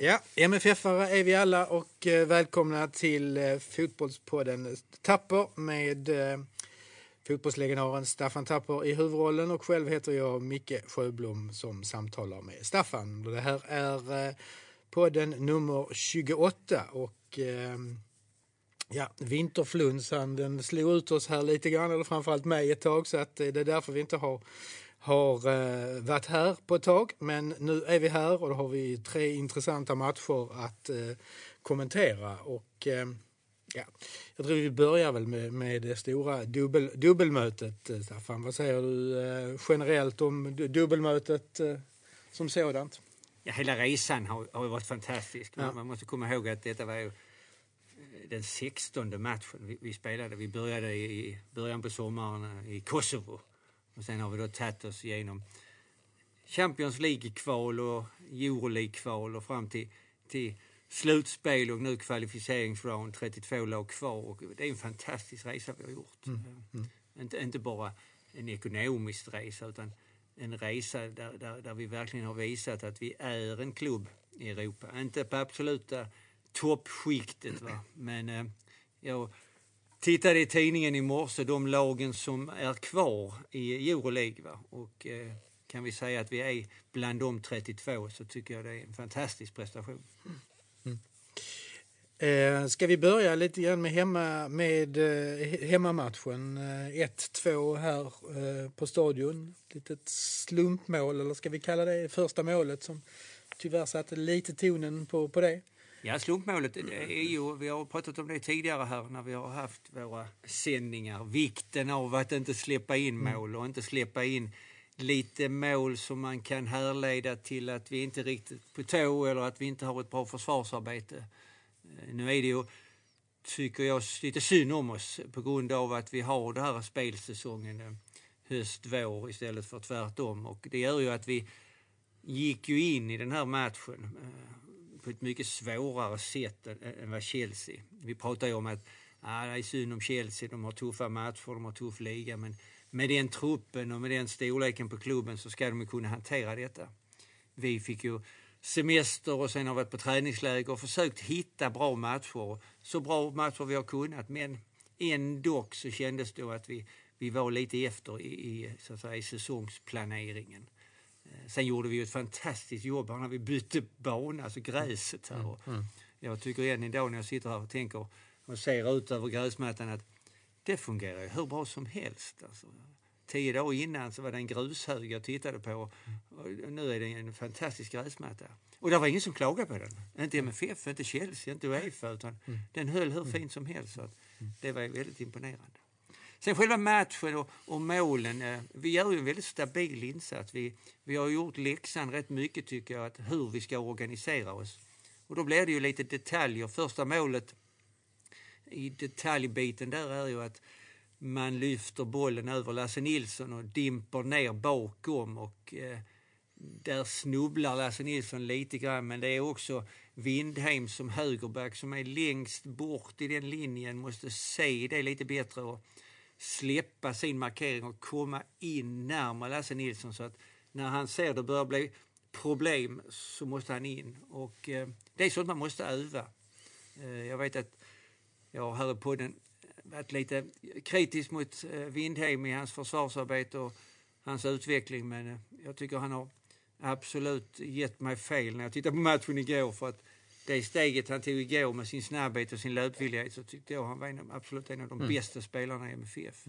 Ja, MFF-are är vi alla och välkomna till fotbollspodden Tapper med fotbollslegendaren Staffan Tapper i huvudrollen, och själv heter jag Micke Sjöblom som samtalar med Staffan. Det här är podden nummer 28 och ja, vinterflunsan, den slog ut oss här lite grann, eller framförallt mig ett tag, så att det är därför vi inte har varit här på ett tag. Men nu är vi här och då har vi tre intressanta matcher att kommentera. Och ja, jag tror vi börjar väl med det stora dubbelmötet. Staffan, vad säger du generellt om dubbelmötet som sådant? Ja, hela resan har varit fantastisk. Ja. Man måste komma ihåg att detta var ju den 16:e matchen vi spelade. Vi började i början på sommaren i Kosovo. Och sen har vi då tagit oss igenom Champions League-kval och Euroleague-kval och fram till slutspel och nu kvalificeringsround, 32 lag kvar. Och det är en fantastisk resa vi har gjort. Inte bara en ekonomisk resa, utan en resa där vi verkligen har visat att vi är en klubb i Europa. Inte på absoluta toppskiktet, va? Men jag tittade i tidningen i morse, de lagen som är kvar i Euroleague, va? Och kan vi säga att vi är bland de 32, så tycker jag det är en fantastisk prestation. Ska vi börja lite grann med hemmamatchen 1-2 här på stadion. Litet slumpmål, eller ska vi kalla det första målet, som tyvärr satte lite tonen på det. Ja, slumpmålet är ju, vi har pratat om det tidigare här när vi har haft våra sändningar, vikten av att inte släppa in mål och inte släppa in lite mål som man kan härleda till att vi inte riktigt på tå eller att vi inte har ett bra försvarsarbete. Nu är det ju, tycker jag, lite synd om oss på grund av att vi har den här spelsäsongen höst-vår istället för tvärtom, och det gör ju att vi gick ju in i den här matchen på ett mycket svårare sätt än vad Chelsea. Vi pratar ju om att det är synd om Chelsea, de har tuffa matcher, de har tuff liga, men med den truppen och med den storleken på klubben så ska de ju kunna hantera detta. Vi fick ju semester och sen har varit på träningsläger och försökt hitta bra matcher, så bra matcher vi har kunnat, men ändå så kändes det att vi var lite efter i säsongsplaneringen. Sen gjorde vi ju ett fantastiskt jobb när vi bytte bana, alltså gräset här. Jag tycker än idag när jag sitter här och tänker och ser ut över gräsmattan att det fungerar hur bra som helst. Alltså, 10 dagar innan så var det en grushög jag tittade på, och nu är det en fantastisk gräsmatta. Och det var ingen som klagade på den. Inte MFF, inte Chelsea, inte UEFA, utan den höll hur fint som helst. Så det var väldigt imponerande. Sen själva matchen och målen. Vi gör ju en väldigt stabil insats. Vi har gjort läxan rätt mycket, tycker jag, att hur vi ska organisera oss. Och då blir det ju lite detaljer. Första målet i detaljbiten där är ju att man lyfter bollen över Lasse Nilsson och dimper ner bakom. Och där snubblar Lasse Nilsson lite grann. Men det är också Vindheim som högerback som är längst bort i den linjen. Måste se det lite bättre och släppa sin markering och komma in närmare Lasse Nilsson, så att när han ser det börjar bli problem så måste han in. Och det är sånt man måste öva. Jag vet att jag hörde på den varit lite kritisk mot Vindheim i hans försvarsarbete och hans utveckling, men jag tycker han har absolut gett mig fel när jag tittar på matchen igår, för att det steget han tog igår med sin snabbhet och sin löpvillighet, så tyckte jag han var absolut en av de bästa spelarna i MFF.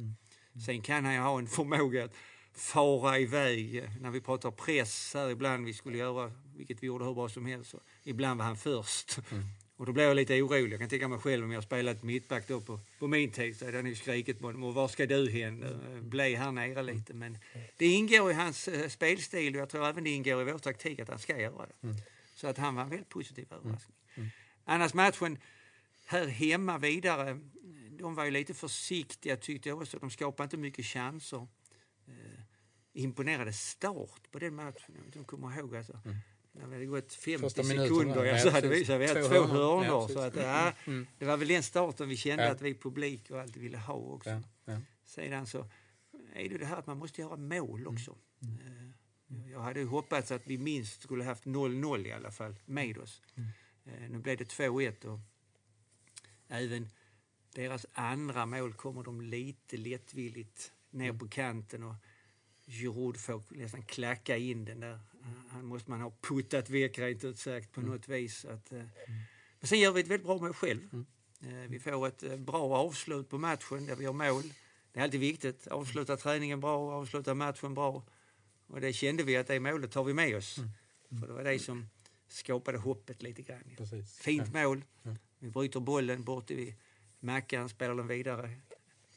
Sen kan han ju ha en förmåga att fara iväg. När vi pratar press här ibland vi skulle göra, vilket vi gjorde hur bra som helst, så ibland var han först. Och då blev jag lite orolig. Jag kan tänka mig själv om jag spelat mittback då på min tid, så hade jag nu skrikit på honom. Var ska du hen? Bli här nere lite. Men det ingår i hans spelstil, och jag tror även det ingår i vår taktik att han ska göra det. Så att han var en väldigt positiv överraskning. Annars matchen här hemma vidare, de var ju lite försiktiga tyckte jag också. De skapade inte mycket chanser. Imponerade start på den matchen. De kommer ihåg alltså. När vi hade gått 50 sekunder så hade vi haft 2 hörnor. Så att, det var väl den starten vi kände att vi publik och allt ville ha också. Sedan så är det här att man måste göra mål också. Jag hade hoppats att vi minst skulle haft 0-0 i alla fall med oss. Nu blev det 2-1 och även deras andra mål kommer de lite lättvilligt ner på kanten och Giroud får nästan klacka in den där. Han måste man ha puttat väck rent ut sagt på något vis. Men sen gör vi ett väldigt bra mål själv. Vi får ett bra avslut på matchen där vi gör mål. Det är alltid viktigt. Avsluta träningen bra, avsluta matchen bra. Och det kände vi att det målet tar vi med oss. För det var det som skapade hoppet lite grann. Precis. Fint mål. Vi bryter bollen bort i Mackan, spelar den vidare.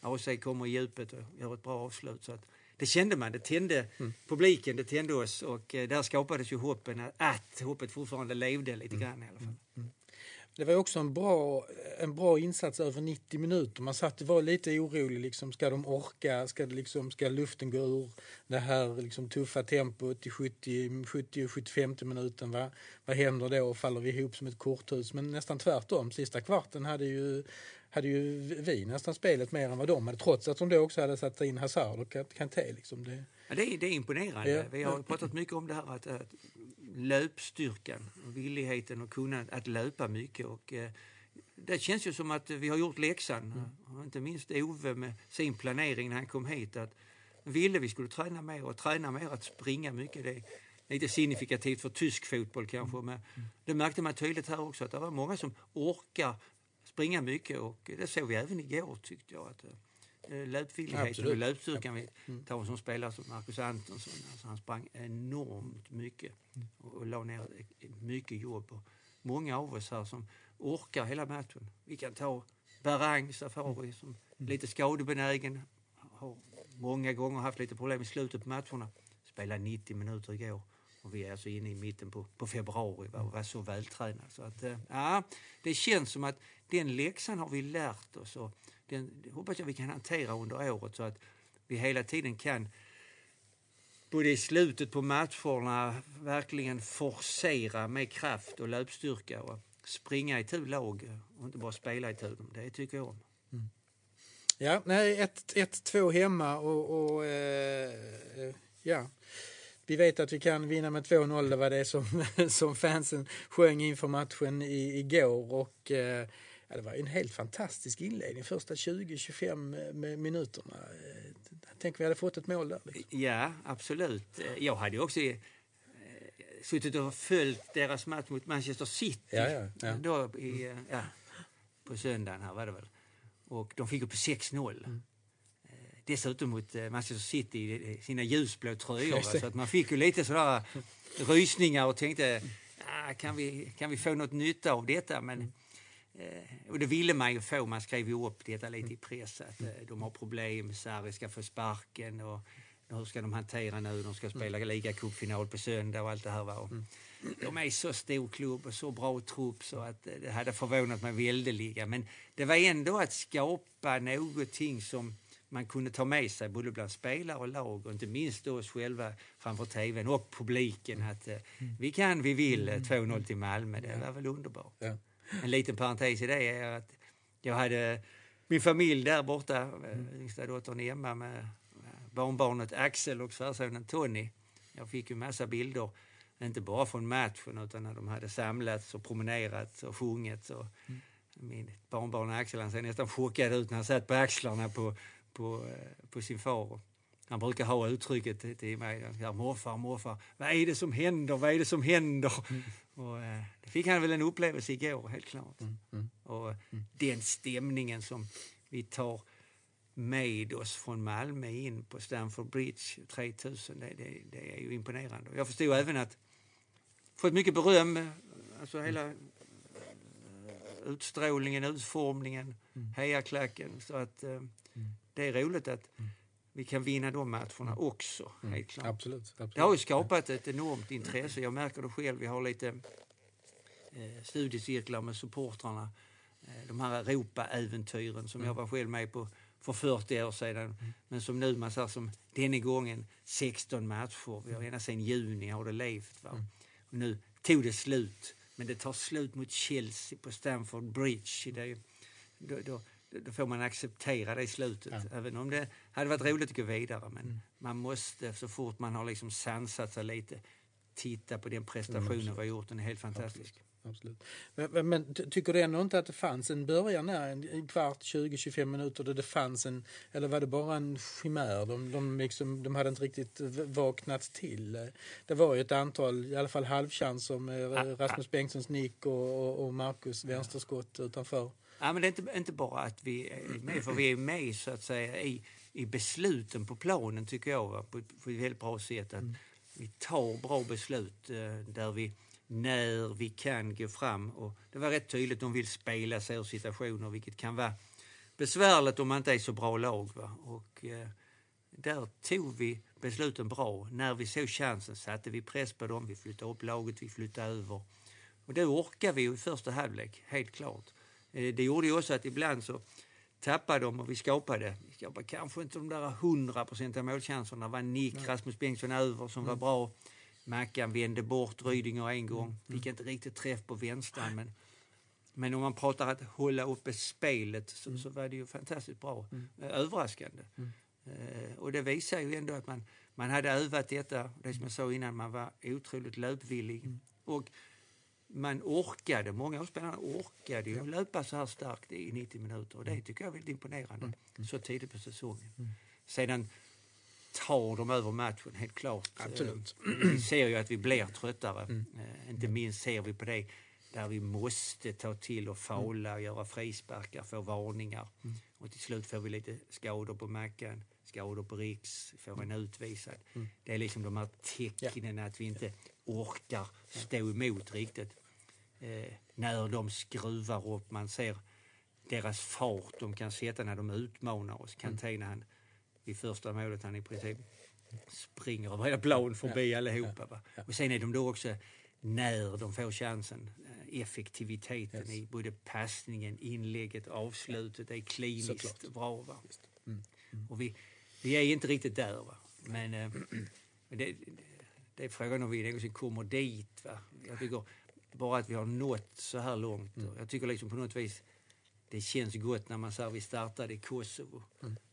AC kommer i djupet och gör ett bra avslut. Så att det kände man, det tände publiken, det tände oss. Och där skapades ju hoppen att hoppet fortfarande levde lite grann i alla fall. Det var också en bra insats över 90 minuter. Man satt och var lite orolig. Liksom, ska de orka? Ska luften gå ur det här liksom, tuffa tempot i 70-75 minuten? Vad händer då? Faller vi ihop som ett korthus? Men nästan tvärtom. Sista kvarten hade ju vi nästan spelet mer än vad de hade. Trots att de då också hade satt in Hazard och Kanté. Liksom. Det är imponerande. Ja. Vi har pratat mycket om det här att löpstyrkan, villigheten och kunna att löpa mycket. Och, det känns ju som att vi har gjort läxan. Mm. Inte minst Ove med sin planering när han kom hit. Att ville vi skulle träna mer och träna mer att springa mycket. Det är lite signifikativt för tysk fotboll kanske. Men det märkte man tydligt här också att det var många som orkar springa mycket. Och det såg vi även igår tyckte jag att löpvilligheten och löpstyrkan vi tar som spelare som Marcus Antonsson. Alltså han sprang enormt mycket och la ner mycket jobb. Och många av oss här som orkar hela matchen. Vi kan ta Barang, Safari som lite skadebenägen. Har många gånger haft lite problem i slutet på matcherna. Spelade 90 minuter igår. Och vi är alltså inne i mitten på februari och var så vältränade. Så att, ja, det känns som att den läxan har vi lärt oss. Och den hoppas jag vi kan hantera under året så att vi hela tiden kan både i slutet på matcherna verkligen forcera med kraft och löpstyrka och springa i tur lag och inte bara spela i tur. Det tycker jag om. Mm. Ja, nej, 1-2 hemma och ja. Vi vet att vi kan vinna med 2-0. Det var det som fansen sjöng inför matchen igår. Och, ja, det var en helt fantastisk inledning. Första 20-25 minuterna. Tänk vi hade fått ett mål där. Liksom. Ja, absolut. Jag hade också suttit och följt deras match mot Manchester City. Ja. Då på söndagen här var det väl. Och de fick upp 6-0. Dessutom mot Manchester City i sina ljusblå tröjor. Så att man fick ju lite sådär rysningar och tänkte kan vi få något nytta av detta? Men, och det ville man ju få. Man skrev ju upp detta lite i press. Att de har problem. Sarri ska få sparken. Och hur ska de hantera nu? De ska spela ligacupfinal på söndag och allt det här. Va? De är så stor klubb och så bra trupp så att det hade förvånat mig väldeliga. Men det var ändå att skapa någonting som man kunde ta med sig både bland spelare och lag och inte minst oss själva framför tvn och publiken att vi vill 2-0 till Malmö. Det var väl underbart. Ja. En liten parentes i det är att jag hade min familj där borta, yngsta dottern Emma med barnbarnet Axel och svärsonen Tony. Jag fick ju massa bilder, inte bara från matchen utan när de hade samlats och promenerat och sjungit. Och min barnbarn Axel han ser nästan chockad ut när han satt på axlarna på sin far. Han brukar ha uttrycket till mig. Han säger, morfar, vad är det som händer? Vad är det som händer? Och det fick han väl en upplevelse igår, helt klart. Och den stämningen som vi tar med oss från Malmö in på Stamford Bridge 3000, det är ju imponerande. Jag förstår även att fått mycket beröm, alltså hela utstrålningen, utformningen, hejarklacken, så att det är roligt att vi kan vinna de matcherna också, helt klart. Absolut. Det har ju skapat ett enormt intresse. Jag märker det själv. Vi har lite studiecirklar med supportrarna. De här Europa-äventyren som jag var själv med på för 40 år sedan. Men som nu, man säger som denna gången 16 matcher. Vi har ena sedan juni har det levt. Va? Och nu tog det slut. Men det tar slut mot Chelsea på Stamford Bridge. Det är ju, då då får man acceptera det i slutet. Ja. Även om det hade varit roligt att gå vidare. Men man måste, så fort man har liksom sansat sig lite, titta på den prestationen vi har gjort. Den är helt fantastisk. Absolut. Men tycker du ändå inte att det fanns en början här, en kvart, 20-25 minuter där det fanns en, eller var det bara en skimär? De hade inte riktigt vaknat till. Det var ju ett antal, i alla fall halvchanser med Rasmus Bengtssons nick och Marcus vänsterskott utanför. Ja, men det är inte bara att vi är med, för vi är med så att säga i besluten på planen, tycker jag, va? På ett väldigt bra sätt att vi tar bra beslut där vi, när vi kan gå fram, och det var rätt tydligt, de vill spela sig ur situationer, vilket kan vara besvärligt om man inte är så bra lag, va? Och där tog vi besluten bra. När vi såg chansen satte vi press på dem, vi flyttade upp laget, vi flyttade över, och det orkade vi i första halvlek, helt klart. Det gjorde ju också att ibland så tappade de och vi skapade. Vi skapade kanske inte de där 100% av målchanserna. Det var nick, Rasmus Bengtsson över som var bra. Mackan vände bort Rydinger en gång. Fick inte riktigt träff på vänstern. Men om man pratar att hålla uppe spelet så var det ju fantastiskt bra. Överraskande. Och det visar ju ändå att man hade övat detta. Det som jag sa innan, man var otroligt löpvillig. Och man orkade, många av spelarna orkade ju löpa så här starkt i 90 minuter. Och det tycker jag är väldigt imponerande. Så tidigt på säsongen. Sedan tar de över matchen, helt klart. Absolut. Vi ser ju att vi blir tröttare. Inte minst ser vi på det där vi måste ta till och faula, göra frisparkar, få varningar. Och till slut får vi lite skador på Mackan, skador på Riks, får en utvisad. Det är liksom de här tecknen att vi inte orkar stå emot riktigt. När de skruvar upp, man ser deras fart de kan sätta när de utmanar oss. Kantina, han vid första målet, han i princip springer över hela plan förbi allihopa. Va? Och sen är de då också, när de får chansen, effektiviteten i både passningen, inlägget, avslutet är kliniskt bra. Va? Och vi är inte riktigt där. Va? Men det är frågan om vi någonsin kommer dit. Va? Jag tycker bara att vi har nått så här långt. Jag tycker liksom på något vis det känns gott när man säger vi startade i Kosovo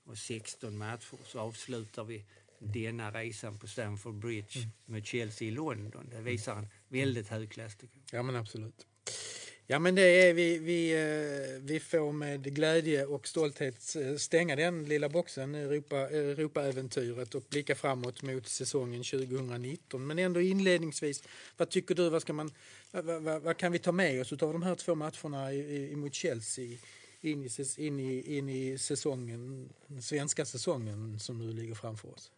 och 16 matcher så avslutar vi denna resan på Stamford Bridge med Chelsea i London. Det visar en väldigt hög klass, tycker jag. Ja, men absolut. Ja, men det är vi får med glädje och stolthet stänga den lilla boxen i Europa-äventyret och blicka framåt mot säsongen 2019. Men ändå inledningsvis, vad tycker du, vad kan vi ta med oss av de här två matcherna mot Chelsea in i säsongen, den svenska säsongen som nu ligger framför oss?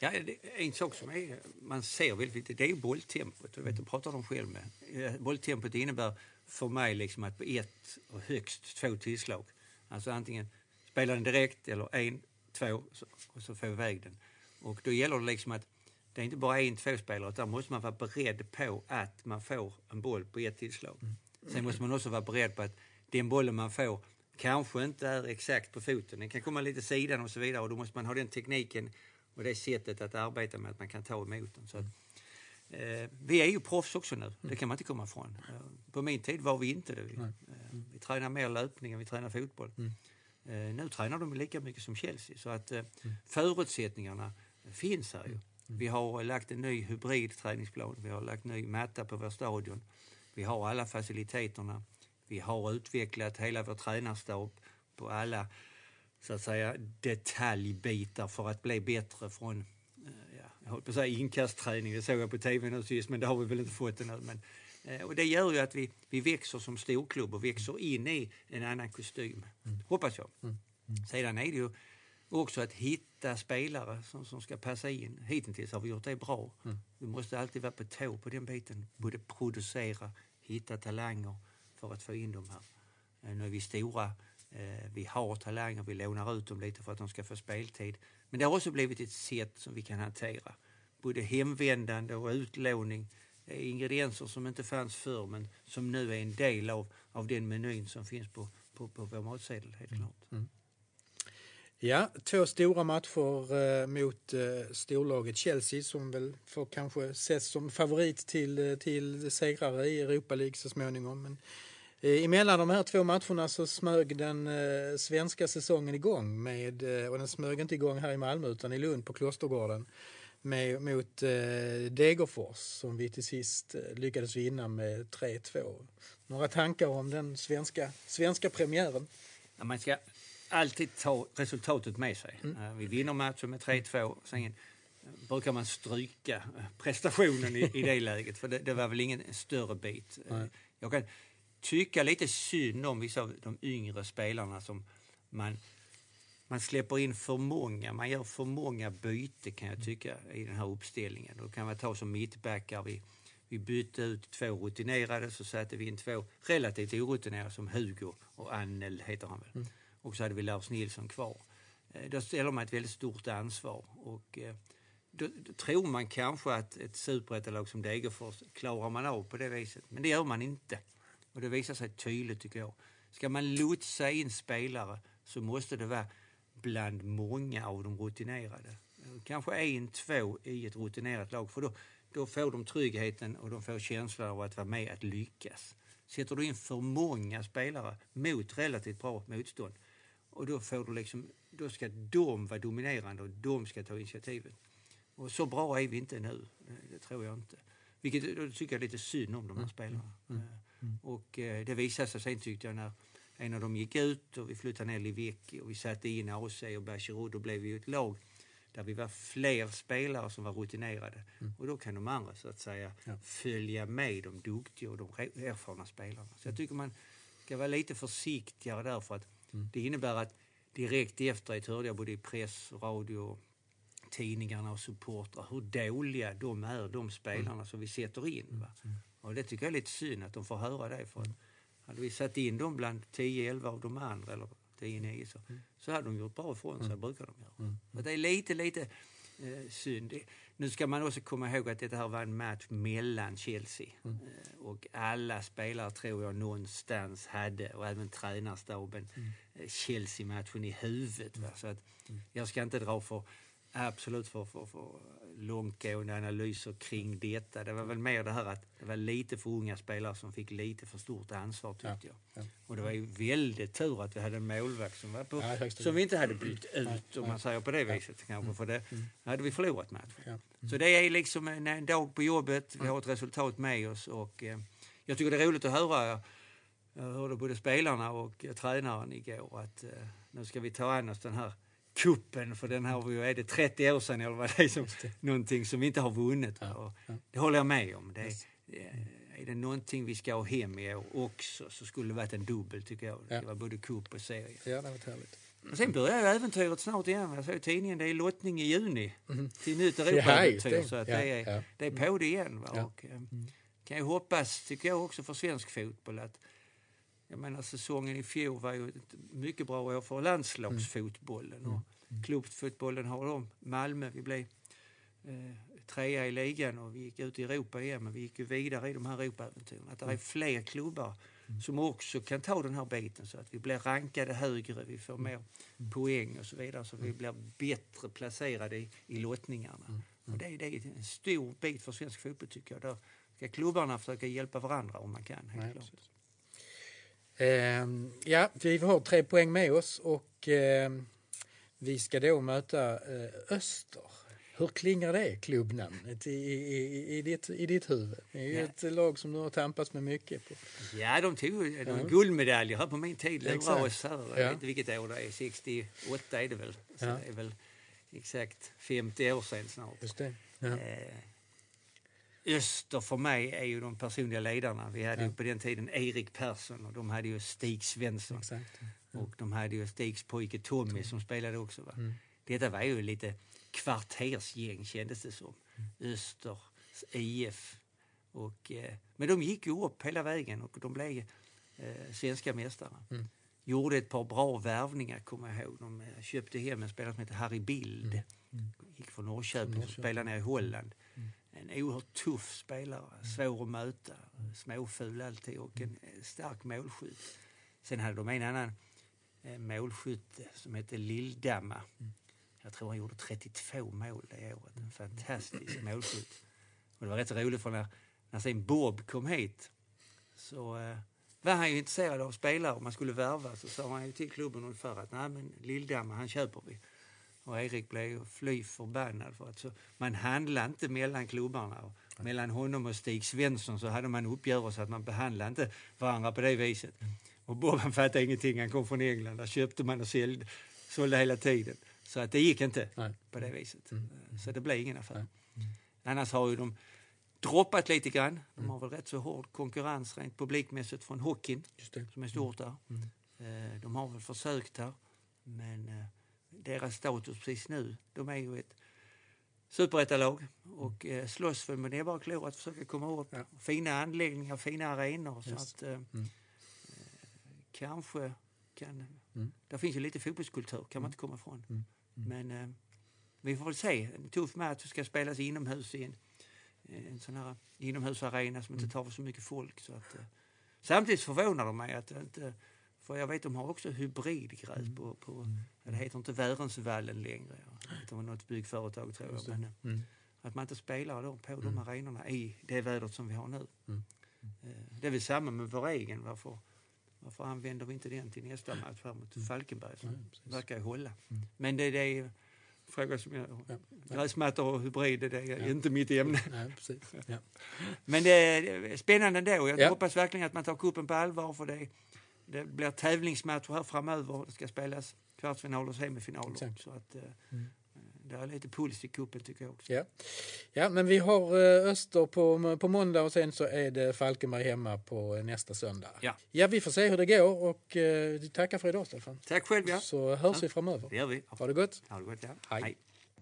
Ja, en sak som man ser väldigt, det är bolltempot. Jag pratar om själv med. Bolltempot innebär för mig liksom att på ett och högst två tillslag. Alltså antingen spelar den direkt eller en, två och så får vi iväg den. Och då gäller det liksom att det är inte bara en, två spelare, utan måste man vara beredd på att man får en boll på ett tillslag. Sen måste man också vara beredd på att den bollen man får kanske inte är exakt på foten. Den kan komma lite sidan och så vidare, och då måste man ha den tekniken och det sättet att arbeta med att man kan ta emot den. Så att, vi är ju proffs också nu. Det kan man inte komma ifrån. På min tid var vi inte det. Vi tränar mer löpning än vi tränar fotboll. Nu tränar de lika mycket som Chelsea. Så att förutsättningarna finns här ju. Vi har lagt en ny hybridträningsplan. Vi har lagt ny matta på vår stadion. Vi har alla faciliteterna. Vi har utvecklat hela vår tränarstab på alla, så att säga, detaljbitar för att bli bättre från jag håller på att säga inkastträning, det såg jag på tv nu sist, men det har vi väl inte fått ännu. Men, och det gör ju att vi växer som storklubb och växer in i en annan kostym, hoppas jag. Sedan är det ju också att hitta spelare som ska passa in. Hittills har vi gjort det bra. Vi måste alltid vara på tå på den biten, både producera, hitta talanger för att få in dem här. Nu är vi stora, vi har talanger, vi lånar ut dem lite för att de ska få speltid. Men det har också blivit ett sätt som vi kan hantera. Både hemvändande och utlåning. Det är ingredienser som inte fanns förr, men som nu är en del av den menyn som finns på vår matsedel, helt klart. Ja, två stora matcher mot storlaget Chelsea, som väl får kanske ses som favorit till segrare i Europa League så småningom. Men Emellan de här två matcherna så smög den svenska säsongen igång med, och den smög inte igång här i Malmö utan i Lund på Klostergården mot Degerfors som vi till sist lyckades vinna med 3-2. Några tankar om den svenska premiären? Ja, man ska alltid ta resultatet med sig. Mm. Vi vinner matchen med 3-2. Sen brukar man stryka prestationen i det läget för det var väl ingen större bit. Nej. Jag kan tycka lite synd om vissa av de yngre spelarna som man släpper in för många. Man gör för många byte kan jag tycka i den här uppställningen. Då kan man ta som mittbackar. Vi bytte ut två rutinerade så satte vi in två relativt orutinerade som Hugo och Annel heter han väl. Mm. Och så hade vi Lars Nilsson kvar. Då ställer man ett väldigt stort ansvar och då tror man kanske att ett superettalag som Degerfors klarar man av på det viset. Men det gör man inte. Och det visar sig tydligt tycker jag. Ska man lotsa in spelare så måste det vara bland många av de rutinerade. Kanske en, två i ett rutinerat lag. För då får de tryggheten och de får känslan av att vara med att lyckas. Sätter du in för många spelare mot relativt bra motstånd. Och då får du då ska de vara dominerande och de ska ta initiativet. Och så bra är vi inte nu. Det tror jag inte. Vilket då tycker jag är lite synd om de här spelarna. Mm. Och det visade sig sen tyckte jag när en av dem gick ut och vi flyttade ner Livecki och vi satte in AC och Bacherud. Då blev vi ett lag där vi var fler spelare som var rutinerade. Mm. Och då kan de andra så att säga följa med de duktiga och de erfarna spelarna. Så jag tycker man ska vara lite försiktigare där för att det innebär att direkt efter ett hörde jag både i press, radio, tidningarna och supportrar hur dåliga de är, de spelarna som vi sätter in. Va? Mm. Och det tycker jag är lite synd att de får höra det. För hade vi satt in dem bland 10-11 av de andra eller 10-9 så hade de gjort bra ifrån sig, brukar de göra. Men det är lite synd. Nu ska man också komma ihåg att det här var en match mellan Chelsea. Och alla spelare tror jag någonstans hade, och även tränarstaben, Chelsea-matchen i huvudet. Va? Så att jag ska inte dra för långtgående analyser kring detta. Det var väl mer det här att det var lite för unga spelare som fick lite för stort ansvar tyckte jag. Och det var ju väldigt tur att vi hade en målvakt som var på, som vi inte hade bytt ut om man säger på det viset kanske, för det hade vi förlorat matchen. Så det är en dag på jobbet, vi har ett resultat med oss och jag tycker det är roligt att höra. Jag hörde både spelarna och tränaren igår att nu ska vi ta an oss den här kuppen, för den här är det 30 år sedan eller vad det är som, någonting som vi inte har vunnit. Det håller jag med om. Är det någonting vi ska ha hem i år också så skulle det varit en dubbel tycker jag. Det var både kupp och serie. Ja, det var härligt. Och sen börjar ju äventyret snart igen. Jag såg tidningen, det är lottning i juni till nytt Europa-äventyr så att det är på det igen. Va? Och, kan jag hoppas tycker jag också för svensk fotboll att jag menar, säsongen i fjol var ju ett mycket bra år för landslagsfotbollen. Och klubbfotbollen har de. Malmö, vi blev 3:a i ligan och vi gick ut i Europa igen. Men vi gick ju vidare i de här Europa-äventyren. Att det är fler klubbar som också kan ta den här biten. Så att vi blir rankade högre, vi får mer poäng och så vidare. Så vi blir bättre placerade i lottningarna. Och det är en stor bit för svensk fotboll tycker jag. Där ska klubbarna försöka hjälpa varandra om man kan, helt klart. Precis. Ja, vi har 3 poäng med oss och vi ska då möta Öster. Hur klingar det klubbnamnet i ditt huvud? Det är ju ett lag som nu har tampats med mycket på. Ja, de tog guldmedaljer här på min tid. Jag vet inte vilket år det är. 68 är det väl. Så det är väl exakt 50 år sedan snart. Just det. Öster för mig är ju de personliga ledarna. Vi hade ju på den tiden Erik Persson och de hade ju Stig Svensson. Exakt. Och de hade ju Stigs pojke Tommy som spelade också. Va? Detta var ju lite kvartersgäng kändes det som. Öster, IF. Och, men de gick ju upp hela vägen och de blev svenska mästare. Gjorde ett par bra värvningar, kommer jag ihåg. De köpte hem en spelare som heter Harry Bild. Gick från Norrköping och spelade ner i Holland. En oerhört tuff spelare, svår att möta, småful alltid och en stark målskytt. Sen hade de en annan målskytt som hette Lildamma. Jag tror han gjorde 32 mål det året. En fantastisk målskytt. Och det var rätt roligt för när sen Bob kom hit så var han ju intresserad av spelare om man skulle värva, så sa han ju till klubben ungefär att nej men Lildamma han köper vi. Och Erik blev fly förbannad för att så, man handlade inte mellan klubbarna. Och mellan honom och Stig Svensson så hade man uppgörelse att man behandlade inte varandra på det viset. Och Bobban fattade ingenting, han kom från England, där köpte man och sålde hela tiden. Så att det gick inte på det viset. Så det blev ingen affär. Annars har ju de droppat lite grann. De har väl rätt så hård konkurrens rent publikmässigt från hockeyn. Just det. Som är stort där. De har väl försökt här. Men deras status precis nu, de är ju ett superettalag och slåss för, men det är bara klart att försöka komma upp. Ja. Fina anläggningar, fina arenor. Så att kanske kan... Där finns ju lite fotbollskultur, kan man inte komma ifrån. Men vi får väl se. En tuff match ska spelas inomhus i en sån här inomhusarena som inte tar för så mycket folk. Så att, samtidigt förvånar de mig att inte... För jag vet, de har också hybridgräs på det heter inte Värensvallen längre. Det var något byggföretag, tror jag. Men att man inte spelar då på de arenorna i det vädret som vi har nu. Det är väl samma med vår egen. Varför använder vi inte den till nästa match fram mot Falkenberg? Som verkar hålla. Men det är ju frågor som jag... Gräsmattor och hybrider, det är inte mitt ämne. Nej, precis. Ja. Men det är spännande ändå. Jag hoppas verkligen att man tar kuppen på allvar för det. Det blir tävlingsmatcher här framöver. Det ska spelas kvartsfinaler och semifinaler. Exakt. Så att det är lite puls i kuppen tycker jag också. Ja, men vi har Öster på måndag och sen så är det Falkenberg hemma på nästa söndag. Ja, vi får se hur det går och tackar för idag, Staffan. Tack själv, ja. Så hörs vi framöver. Det gör vi. Ha det gott. Ha det gott, ja. Hej.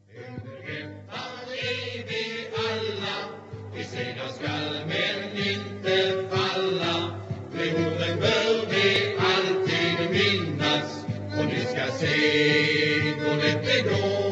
Är vi alla. Vi säger skall men inte falla. Behoven bör vi alltid minnas och ni ska se då det går.